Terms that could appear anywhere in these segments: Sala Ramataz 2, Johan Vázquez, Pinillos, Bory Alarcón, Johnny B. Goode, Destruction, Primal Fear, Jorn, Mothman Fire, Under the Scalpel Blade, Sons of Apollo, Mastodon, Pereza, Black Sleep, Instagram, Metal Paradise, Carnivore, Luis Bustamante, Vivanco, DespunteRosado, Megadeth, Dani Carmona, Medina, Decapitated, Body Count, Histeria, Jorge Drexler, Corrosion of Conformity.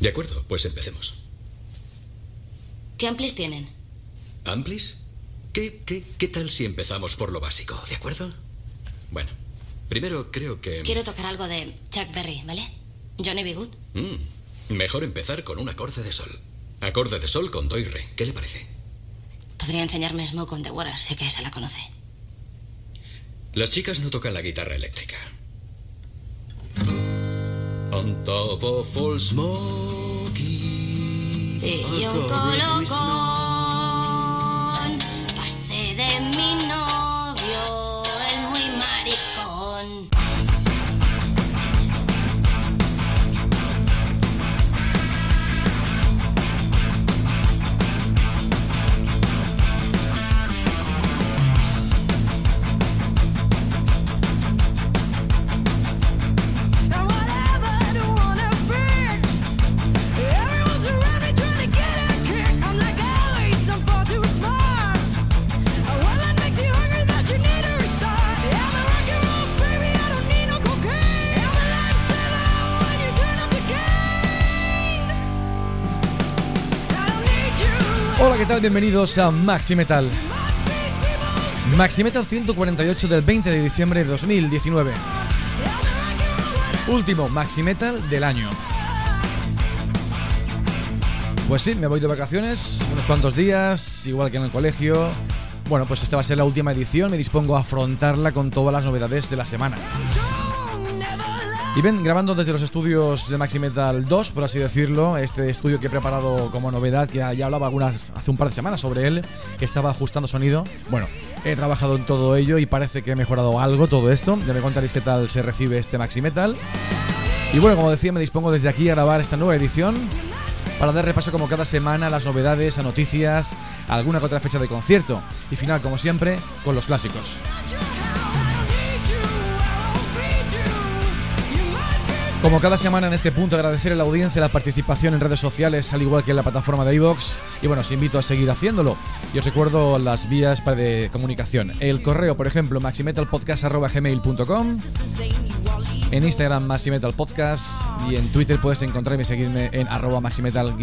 De acuerdo, pues empecemos. ¿Qué amplis tienen? ¿Amplis? ¿Qué tal si empezamos por lo básico, de acuerdo? Bueno, primero creo que... Quiero tocar algo de Chuck Berry, ¿vale? Johnny B. Goode. Mejor empezar con un acorde de sol. Acorde de sol con do y re, ¿qué le parece? Podría enseñarme Smoke on the Water, sé que esa la conoce. Las chicas no tocan la guitarra eléctrica. On top of all smoky, y un colocón, pasé de mi novio, el muy maricón. Hola, ¿qué tal? Bienvenidos a MaxiMetal. MaxiMetal 148 del 20 de diciembre de 2019. Último MaxiMetal del año. Pues sí, me voy de vacaciones, unos cuantos días, igual que en el colegio. Bueno, pues esta va a ser la última edición, me dispongo a afrontarla con todas las novedades de la semana. Y ven, grabando desde los estudios de MaxiMetal 2, por así decirlo, este estudio que he preparado como novedad, que ya hablaba hace un par de semanas sobre él, que estaba ajustando sonido. Bueno, he trabajado en todo ello y parece que he mejorado algo todo esto. Ya me contaréis qué tal se recibe este MaxiMetal. Y bueno, como decía, me dispongo desde aquí a grabar esta nueva edición para dar repaso como cada semana a las novedades, a noticias, a alguna que otra fecha de concierto. Y final, como siempre, con los clásicos. Como cada semana en este punto, agradecer a la audiencia la participación en redes sociales, al igual que en la plataforma de iVoox. Y bueno, os invito a seguir haciéndolo. Y os recuerdo las vías de comunicación. El correo, por ejemplo, maximetalpodcast@gmail.com. En Instagram, maximetalpodcast. Y en Twitter puedes encontrarme y seguirme en @maximetal_.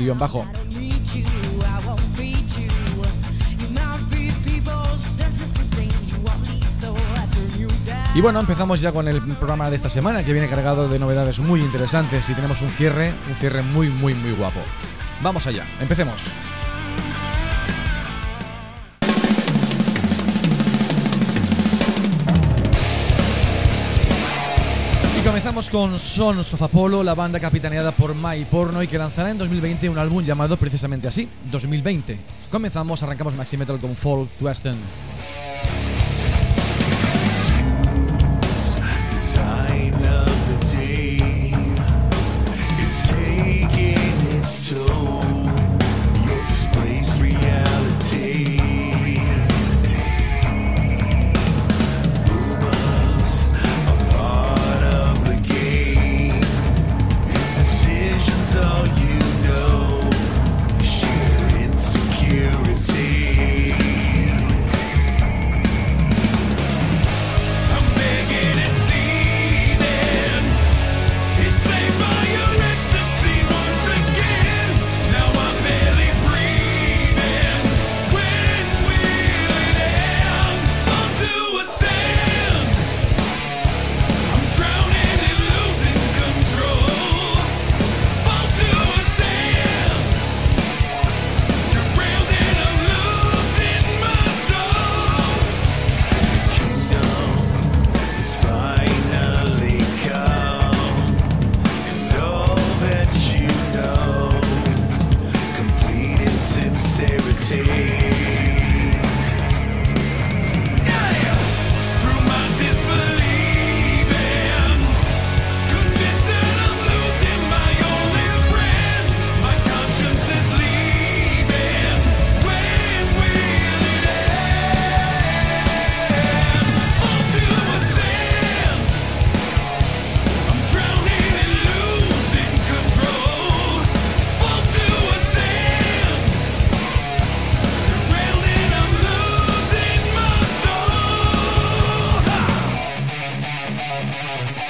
Y bueno, empezamos ya con el programa de esta semana, que viene cargado de novedades muy interesantes y tenemos un cierre muy guapo. Vamos allá, empecemos. Y comenzamos con Sons of Apollo, la banda capitaneada por MyPorno y que lanzará en 2020 un álbum llamado precisamente así, 2020. Arrancamos MaxiMetal con Fall To Ascend.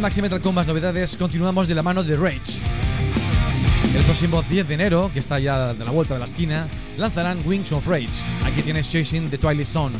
MaxiMetal con más novedades. Continuamos de la mano de Rage. El próximo 10 de enero, que está ya de la vuelta de la esquina, lanzarán Wings of Rage. Aquí tienes Chasing the Twilight Zone.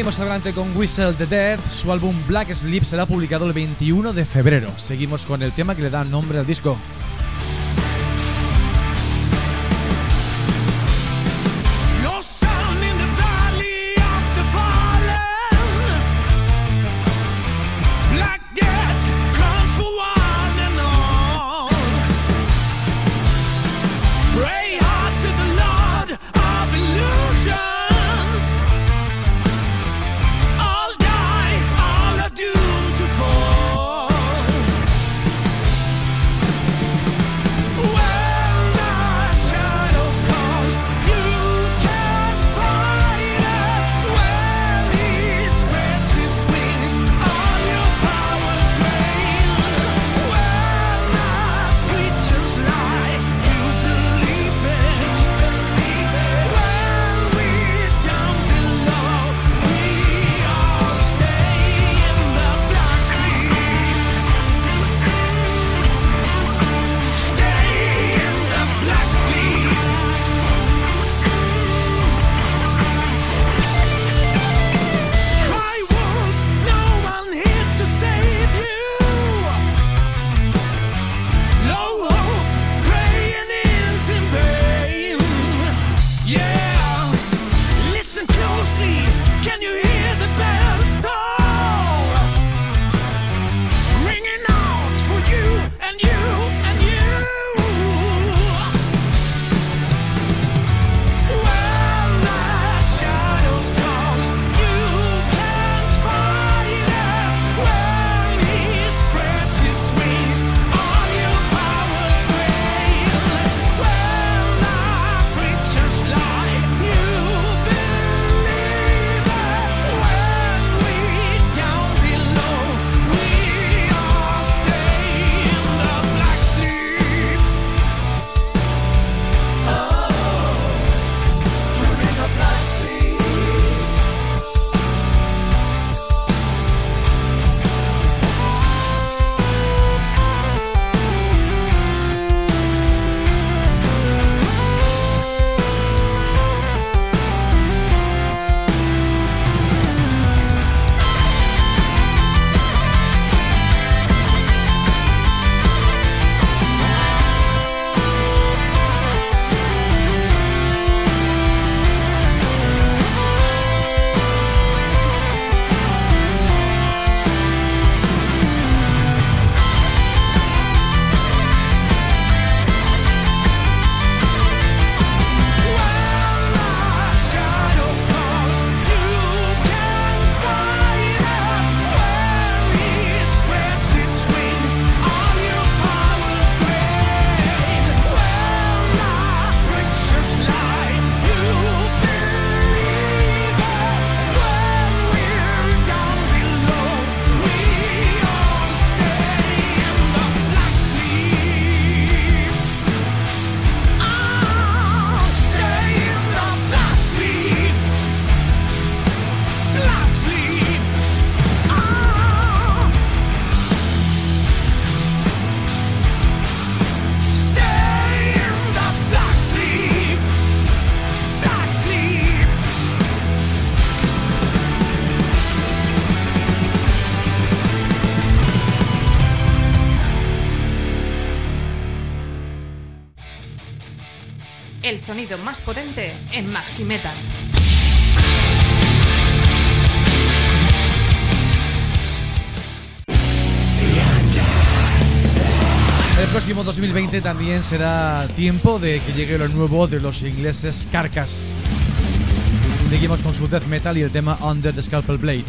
Seguimos adelante con Whistle the Dead. Su álbum Black Sleep será publicado el 21 de febrero. Seguimos con el tema que le da nombre al disco. Sonido más potente en MaxiMetal. El próximo 2020 también será tiempo de que llegue lo nuevo de los ingleses Carcass. Seguimos con su death metal y el tema Under the Scalpel Blade.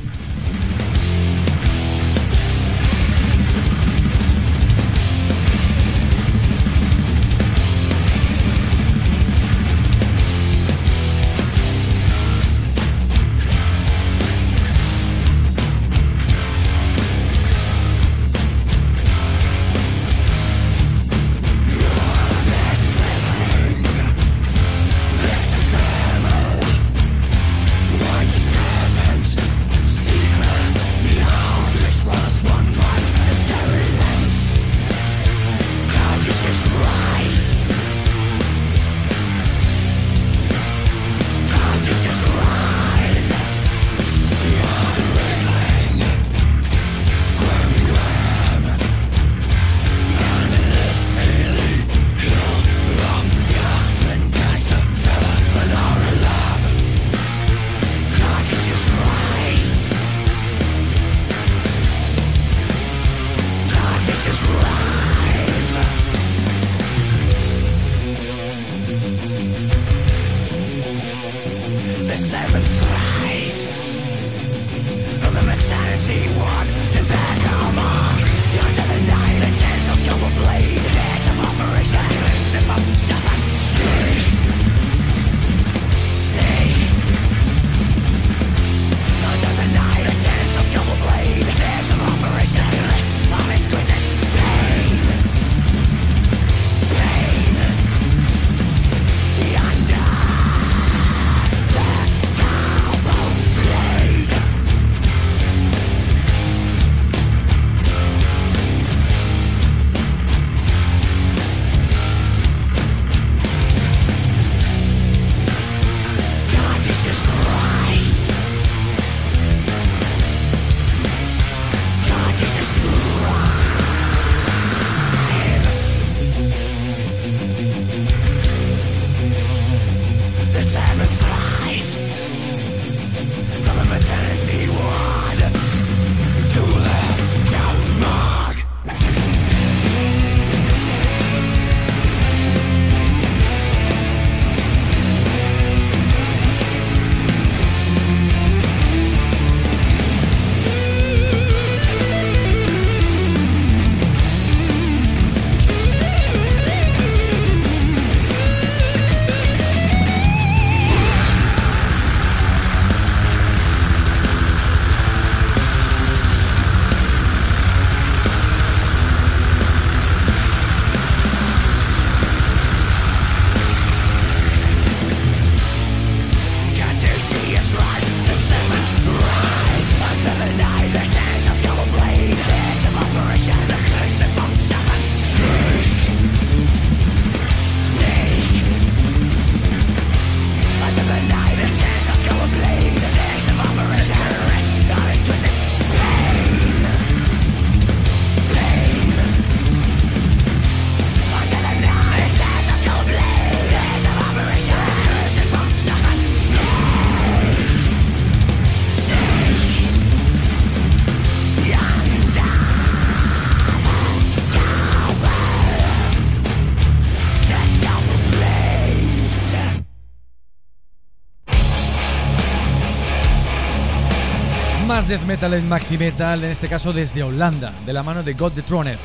death metal en MaxiMetal, en este caso desde Holanda, de la mano de God Dethroned.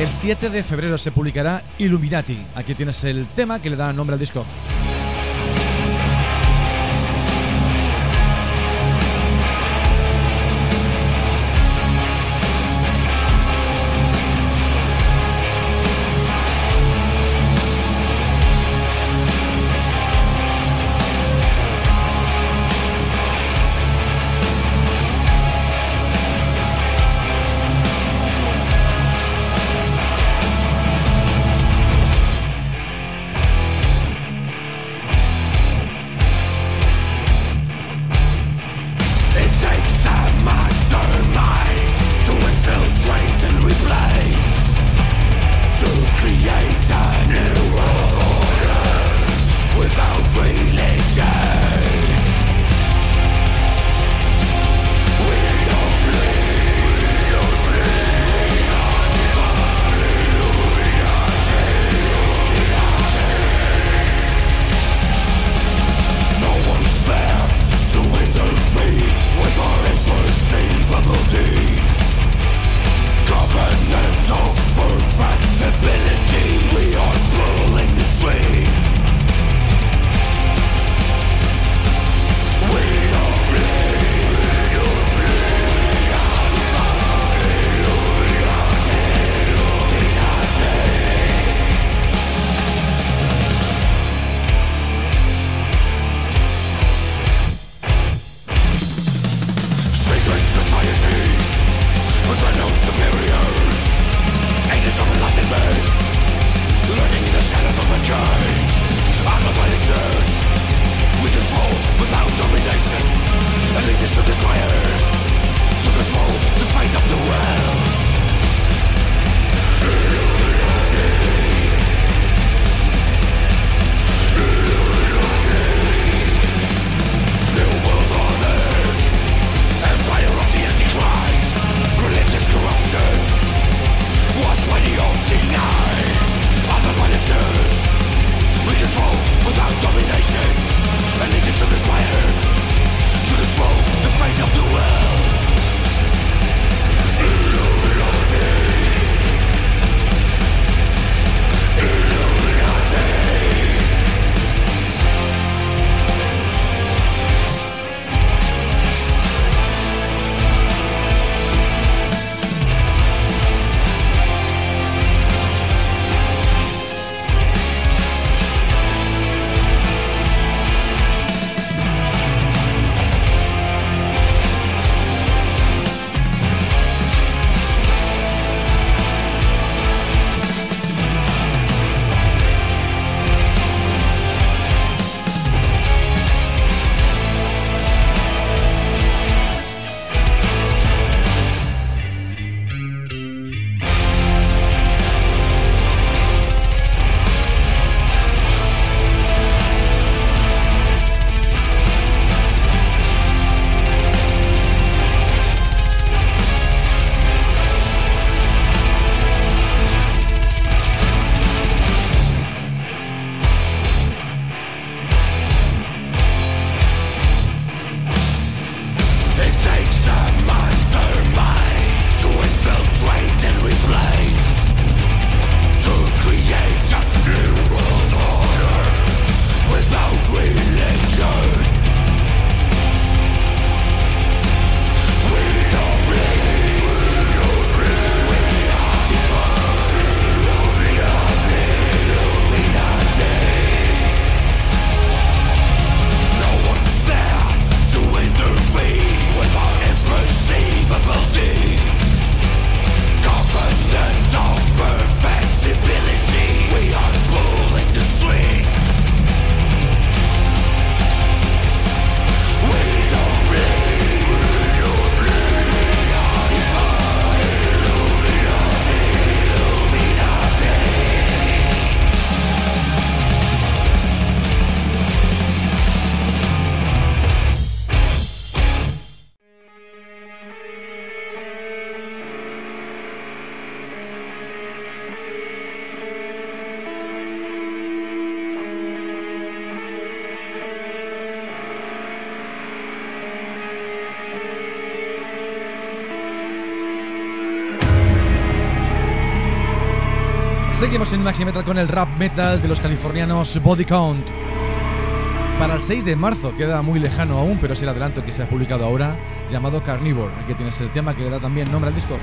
El 7 de febrero se publicará Illuminati. Aquí tienes el tema que le da nombre al disco. Without domination, and lead us to the fire, to the throne, the fate of the world. Seguimos en MaxiMetal con el rap metal de los californianos Body Count. Para el 6 de marzo, queda muy lejano aún, pero es el adelanto que se ha publicado ahora, llamado Carnivore. Aquí tienes el tema que le da también nombre al disco.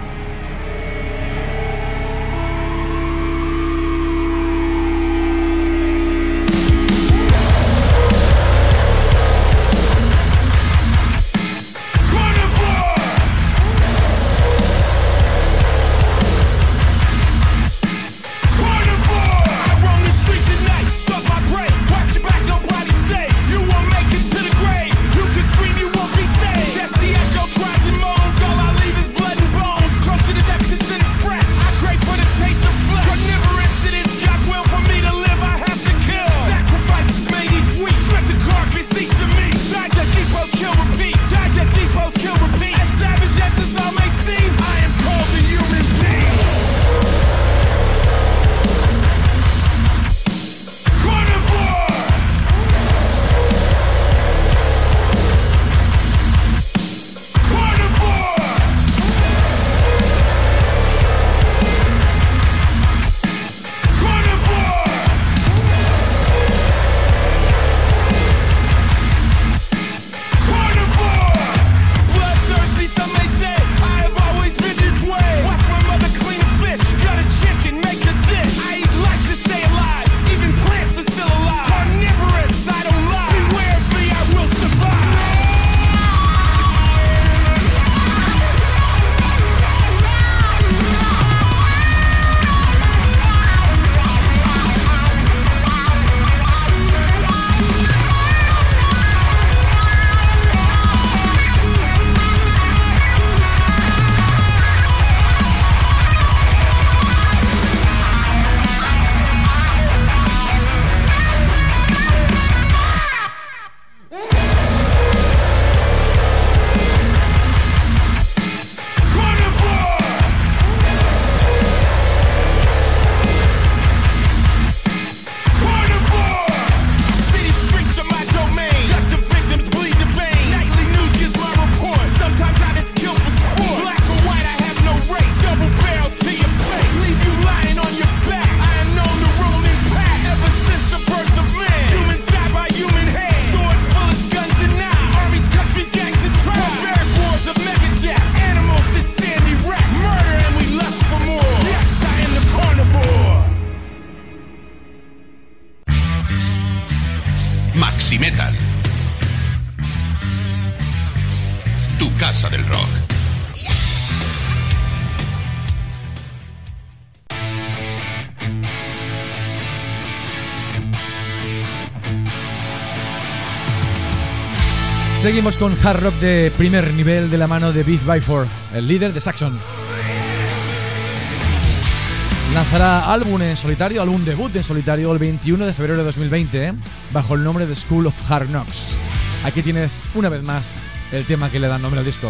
Seguimos con hard rock de primer nivel de la mano de Biff Byford, el líder de Saxon. Lanzará álbum en solitario, álbum debut en solitario el 21 de febrero de 2020, bajo el nombre de School of Hard Knocks. Aquí tienes una vez más el tema que le da nombre al disco.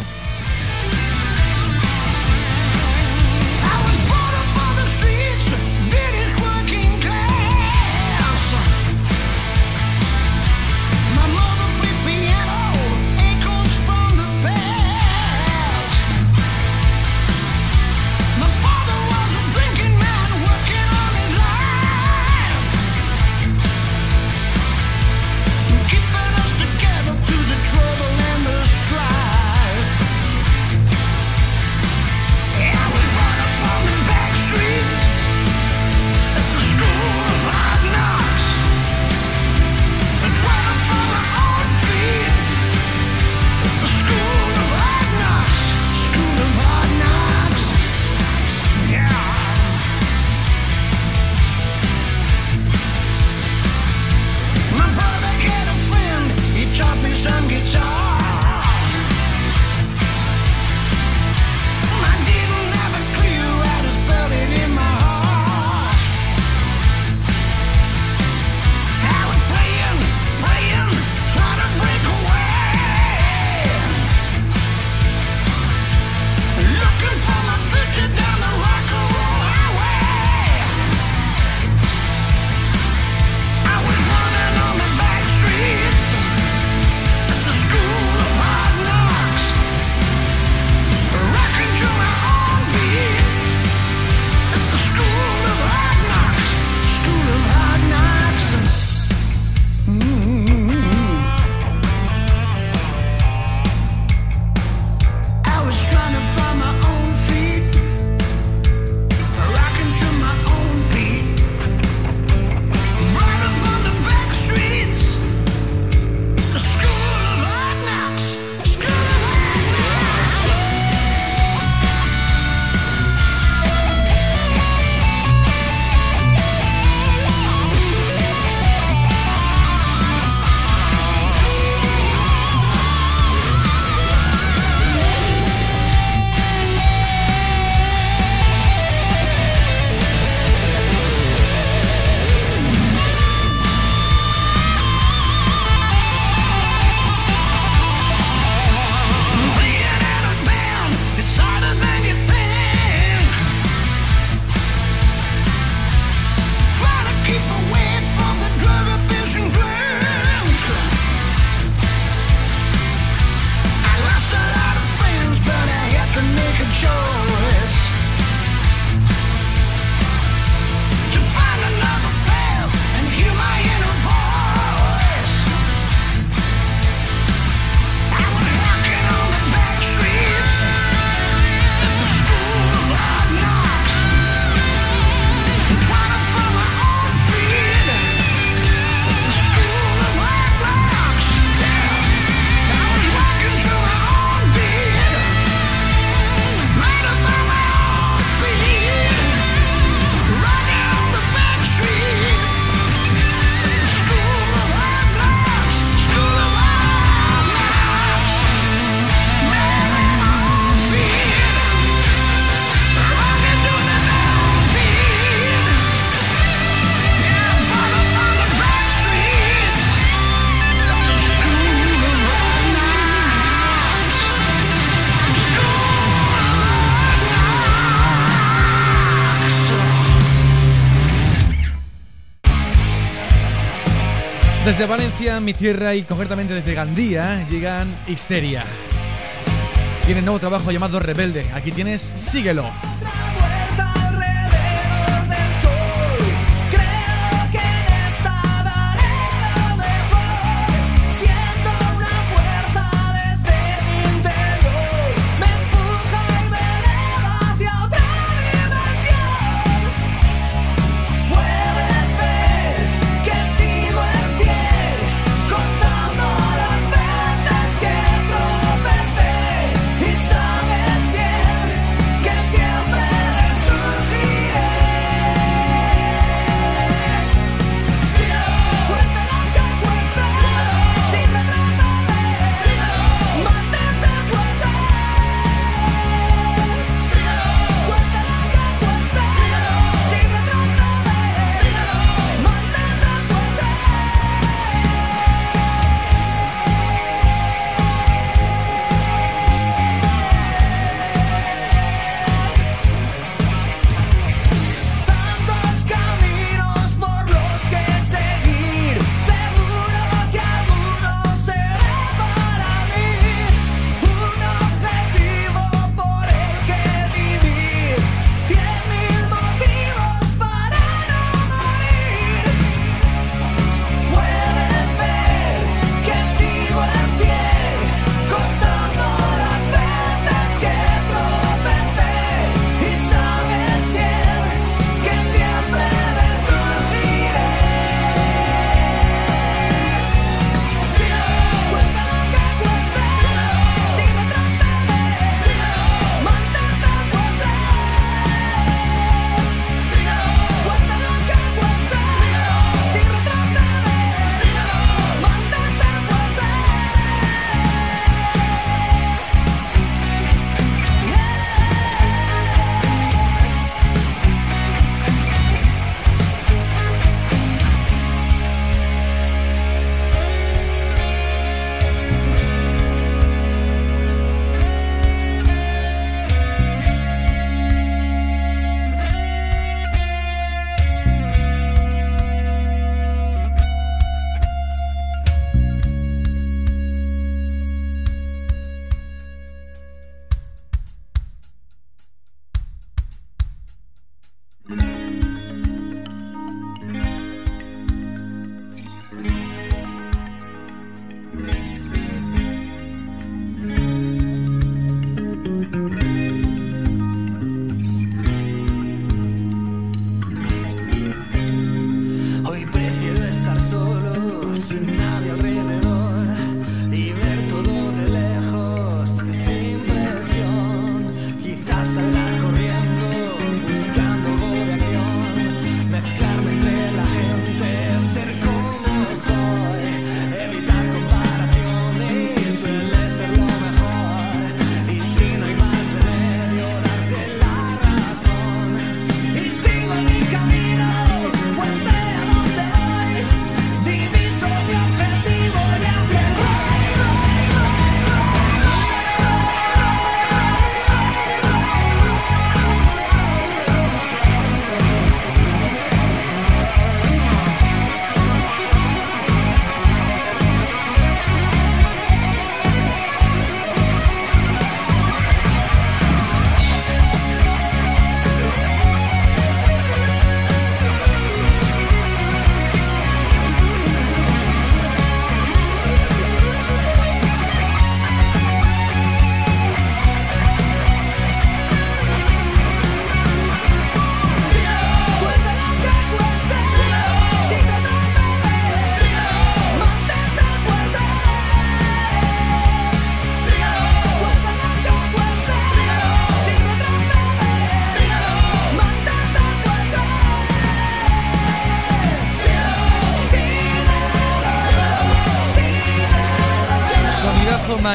Desde Valencia, mi tierra, y concretamente desde Gandía, llegan Histeria. Tienen nuevo trabajo llamado Rebelde. Aquí tienes Síguelo. Better.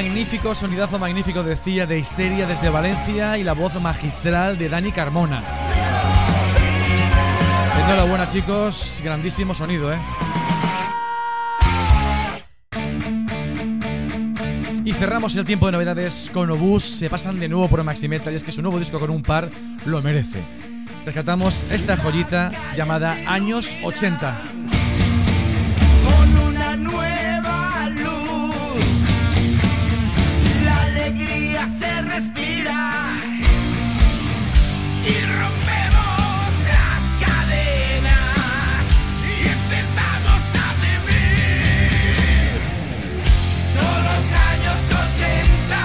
magnífico, sonidazo magnífico, decía, de Histeria desde Valencia y la voz magistral de Dani Carmona. Enhorabuena, chicos, grandísimo sonido, ¿eh? Y cerramos el tiempo de novedades con Obús, se pasan de nuevo por MaxiMetal y es que su nuevo disco con un par lo merece. Rescatamos esta joyita llamada Años 80. Con una nueva luz, la alegría se respira y rompemos las cadenas y empezamos a vivir todos años 80.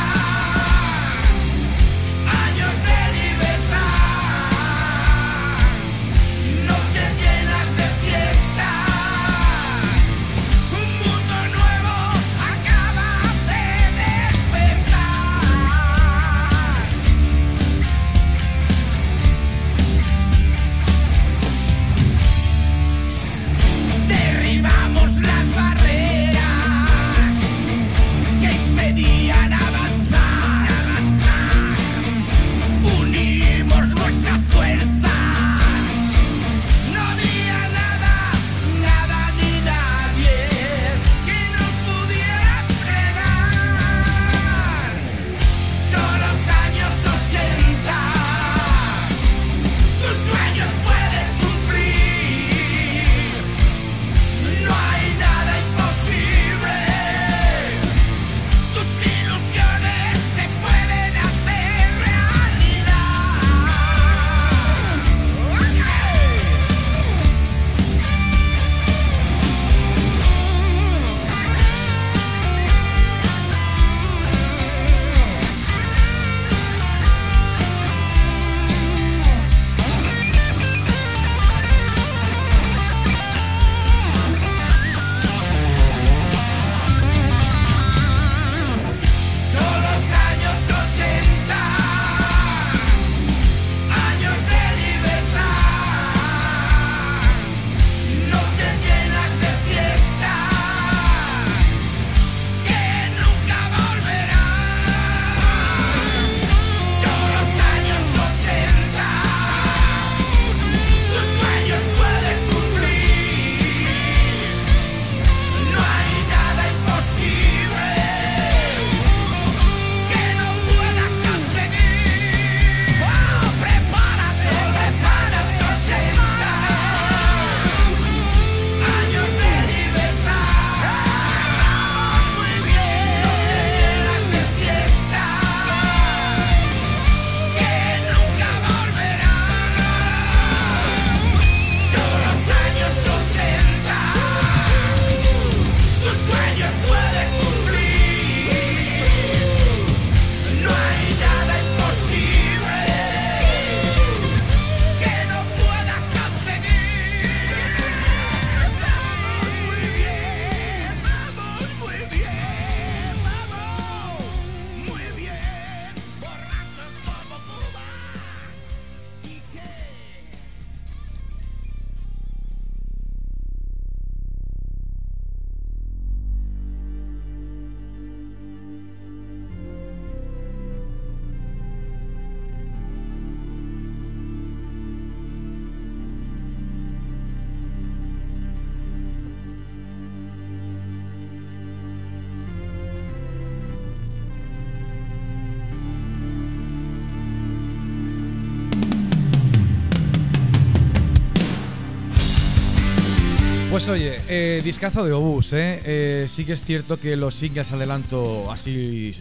Pues oye, discazo de Obús, sí que es cierto que los singles adelanto así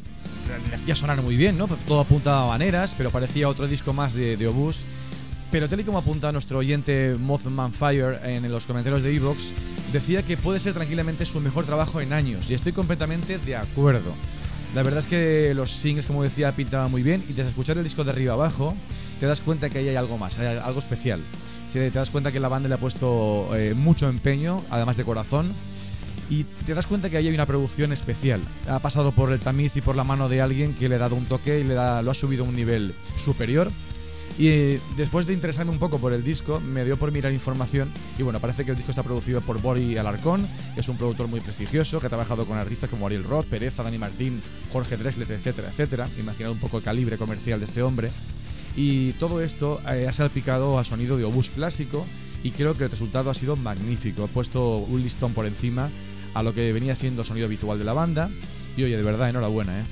le hacía sonar muy bien, ¿no? Todo apuntaba a maneras, pero parecía otro disco más de Obús. Pero tal y como apunta nuestro oyente Mothman Fire en los comentarios de Evox, decía que puede ser tranquilamente su mejor trabajo en años, y estoy completamente de acuerdo. La verdad es que los singles, como decía, pintaban muy bien, y tras escuchar el disco de arriba abajo, te das cuenta que ahí hay algo más, hay algo especial. Te das cuenta que la banda le ha puesto mucho empeño, además de corazón, y te das cuenta que ahí hay una producción especial. Ha pasado por el tamiz y por la mano de alguien que le ha dado un toque y lo ha subido a un nivel superior. Y después de interesarme un poco por el disco, me dio por mirar información y bueno, parece que el disco está producido por Bory Alarcón, que es un productor muy prestigioso, que ha trabajado con artistas como Ariel Roth, Pereza, Dani Martín, Jorge Drexler, etcétera, etcétera. Imaginad un poco el calibre comercial de este hombre. Y todo esto ha salpicado a sonido de obús clásico y creo que el resultado ha sido magnífico. He puesto un listón por encima a lo que venía siendo el sonido habitual de la banda y oye, de verdad, enhorabuena, ¿eh?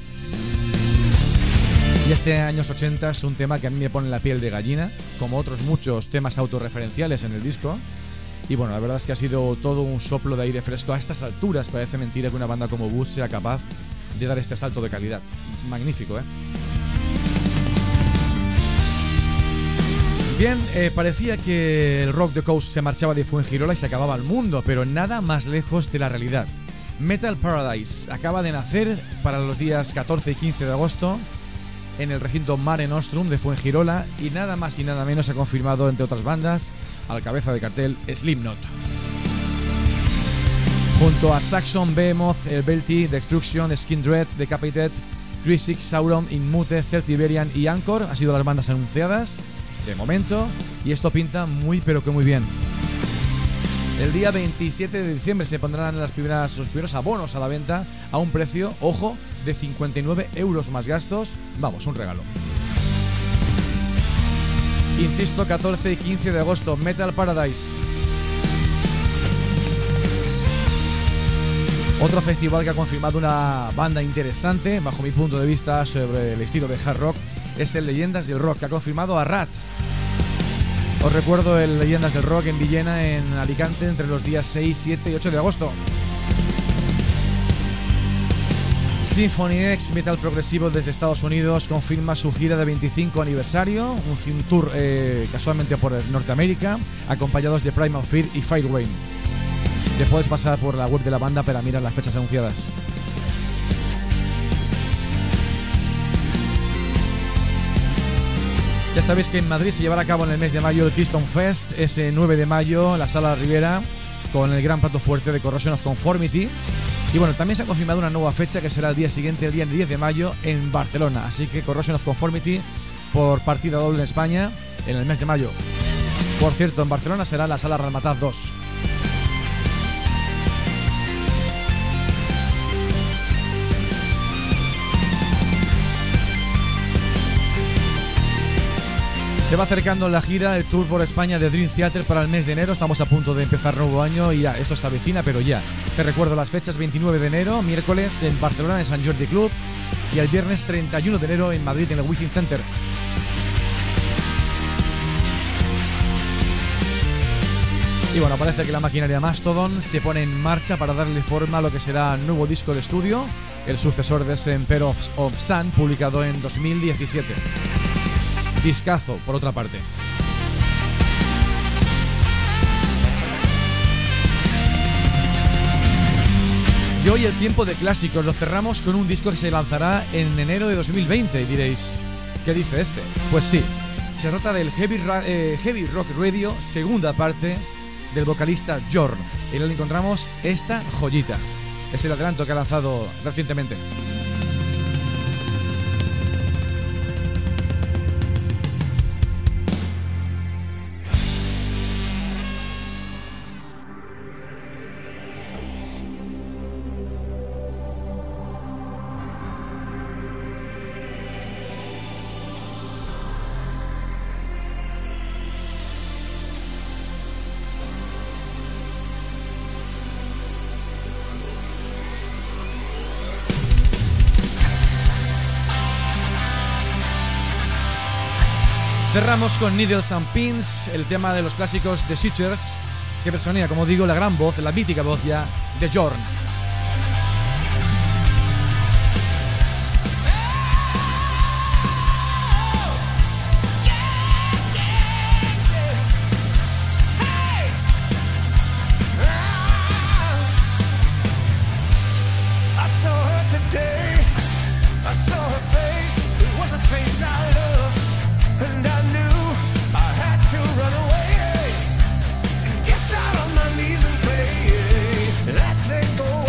Y este Años 80 es un tema que a mí me pone la piel de gallina, como otros muchos temas autorreferenciales en el disco. Y bueno, la verdad es que ha sido todo un soplo de aire fresco. A estas alturas parece mentira que una banda como Obús sea capaz de dar este salto de calidad. Magnífico, ¿eh? Bien, parecía que el rock de Coast se marchaba de Fuengirola y se acababa el mundo, pero nada más lejos de la realidad. Metal Paradise acaba de nacer para los días 14 y 15 de agosto en el recinto Mare Nostrum de Fuengirola y nada más y nada menos ha confirmado, entre otras bandas, al cabeza de cartel Slipknot. Junto a Saxon, Behemoth, Rebelde, Destruction, Skin Dread, Decapitated, 36, Sauron, Inmute, Celtiberian y Anchor han sido las bandas anunciadas de momento y esto pinta muy pero que muy bien. El día 27 de diciembre se pondrán los primeros abonos a la venta a un precio, ojo, de 59 € más gastos. Vamos, un regalo. Insisto, 14 y 15 de agosto, Metal Paradise. Otro festival que ha confirmado una banda interesante, bajo mi punto de vista, sobre el estilo de hard rock, es el Leyendas del Rock, que ha confirmado a Rat. Os recuerdo el Leyendas del Rock en Villena, en Alicante, entre los días 6, 7 y 8 de agosto. Symphony X, metal progresivo desde Estados Unidos, confirma su gira de 25 aniversario, un tour casualmente por Norteamérica, acompañados de Primal Fear y Firewind. Te puedes pasar por la web de la banda para mirar las fechas anunciadas. Ya sabéis que en Madrid se llevará a cabo en el mes de mayo el Keystone Fest, ese 9 de mayo, la Sala Rivera, con el gran plato fuerte de Corrosion of Conformity. Y bueno, también se ha confirmado una nueva fecha que será el día siguiente, el día 10 de mayo, en Barcelona. Así que Corrosion of Conformity por partida doble en España en el mes de mayo. Por cierto, en Barcelona será la Sala Ramataz 2. Se va acercando la gira, el tour por España de Dream Theater para el mes de enero. Estamos a punto de empezar nuevo año y ya, esto se avecina, pero ya. Te recuerdo las fechas: 29 de enero, miércoles en Barcelona, en San Jordi Club, y el viernes 31 de enero en Madrid, en el Wizzing Center. Y bueno, parece que la maquinaria Mastodon se pone en marcha para darle forma a lo que será el nuevo disco de estudio, el sucesor de ese Empire of Sun, publicado en 2017. Discazo, por otra parte. Y hoy el tiempo de clásicos lo cerramos con un disco que se lanzará en enero de 2020. Y diréis, ¿qué dice este? Pues sí, se trata del Heavy Rock Radio, segunda parte del vocalista Jorn. En él encontramos esta joyita. Es el adelanto que ha lanzado recientemente. Cerramos con Needles and Pins, el tema de los clásicos de Sutures, que personía, como digo, la gran voz, la mítica voz ya de Jorn. They go.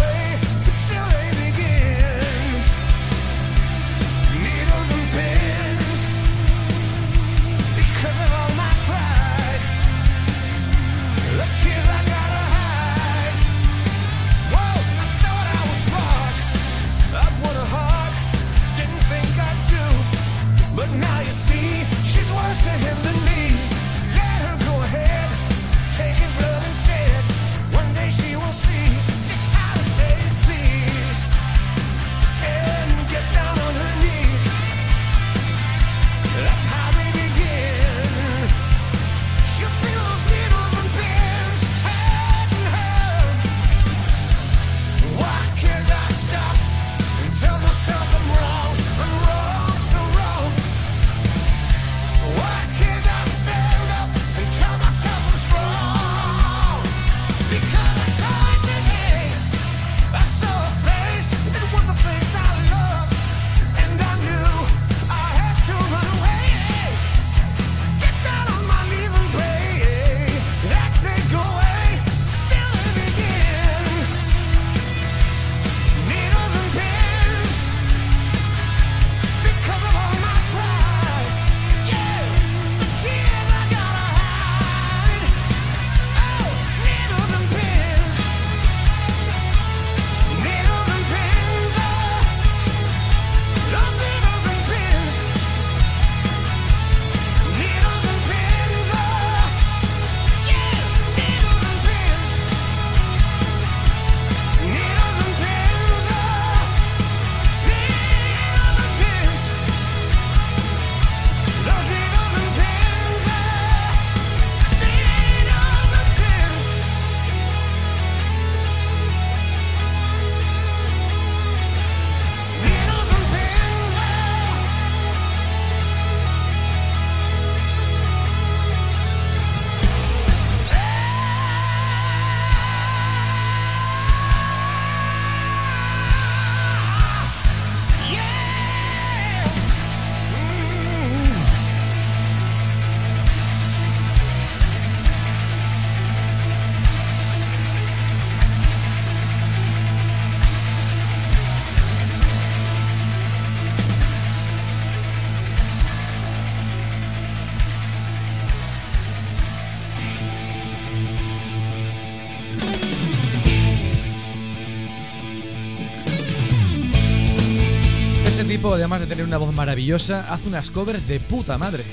Además de tener una voz maravillosa, hace unas covers de puta madre.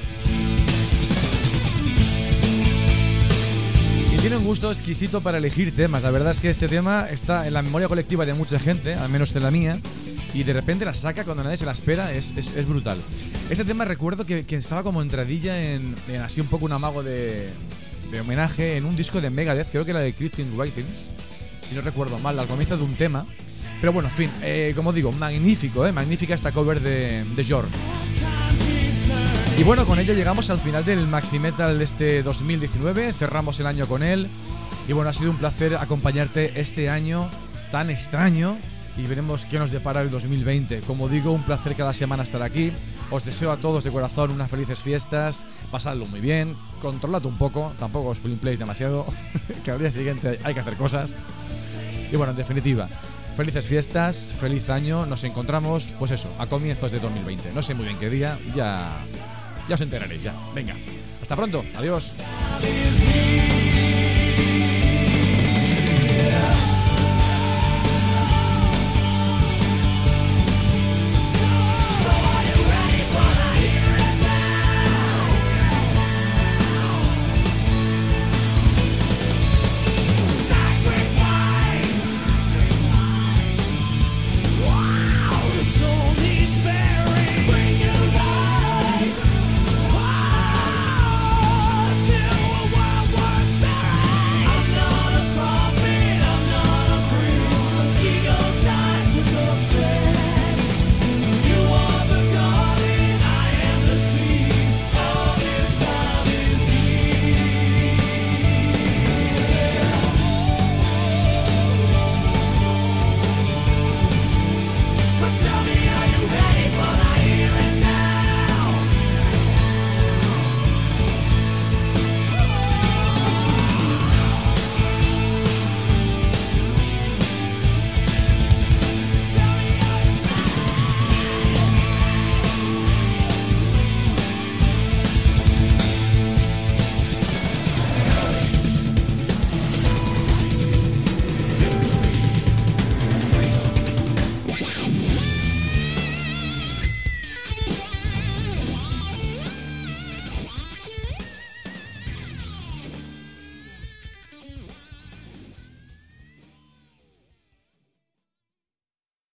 Y tiene un gusto exquisito para elegir temas. La verdad es que este tema está en la memoria colectiva de mucha gente, al menos de la mía, y de repente la saca cuando nadie se la espera, es brutal. Este tema recuerdo que estaba como entradilla en así un poco un amago de homenaje en un disco de Megadeth, creo que era de Christine Whitings, si no recuerdo mal, al comienzo de un tema. Pero bueno, en fin, como digo, magnífico, magnífica esta cover de Jorn. Y bueno, con ello llegamos al final del MaxiMetal este 2019, cerramos el año con él. Y bueno, ha sido un placer acompañarte este año tan extraño y veremos qué nos depara el 2020. Como digo, un placer cada semana estar aquí. Os deseo a todos de corazón unas felices fiestas, pasadlo muy bien, controladlo un poco, tampoco os playéis demasiado, que al día siguiente hay que hacer cosas. Y bueno, en definitiva, felices fiestas, feliz año, nos encontramos, pues eso, a comienzos de 2020. No sé muy bien qué día, ya os enteraréis, ya. Venga, hasta pronto, adiós.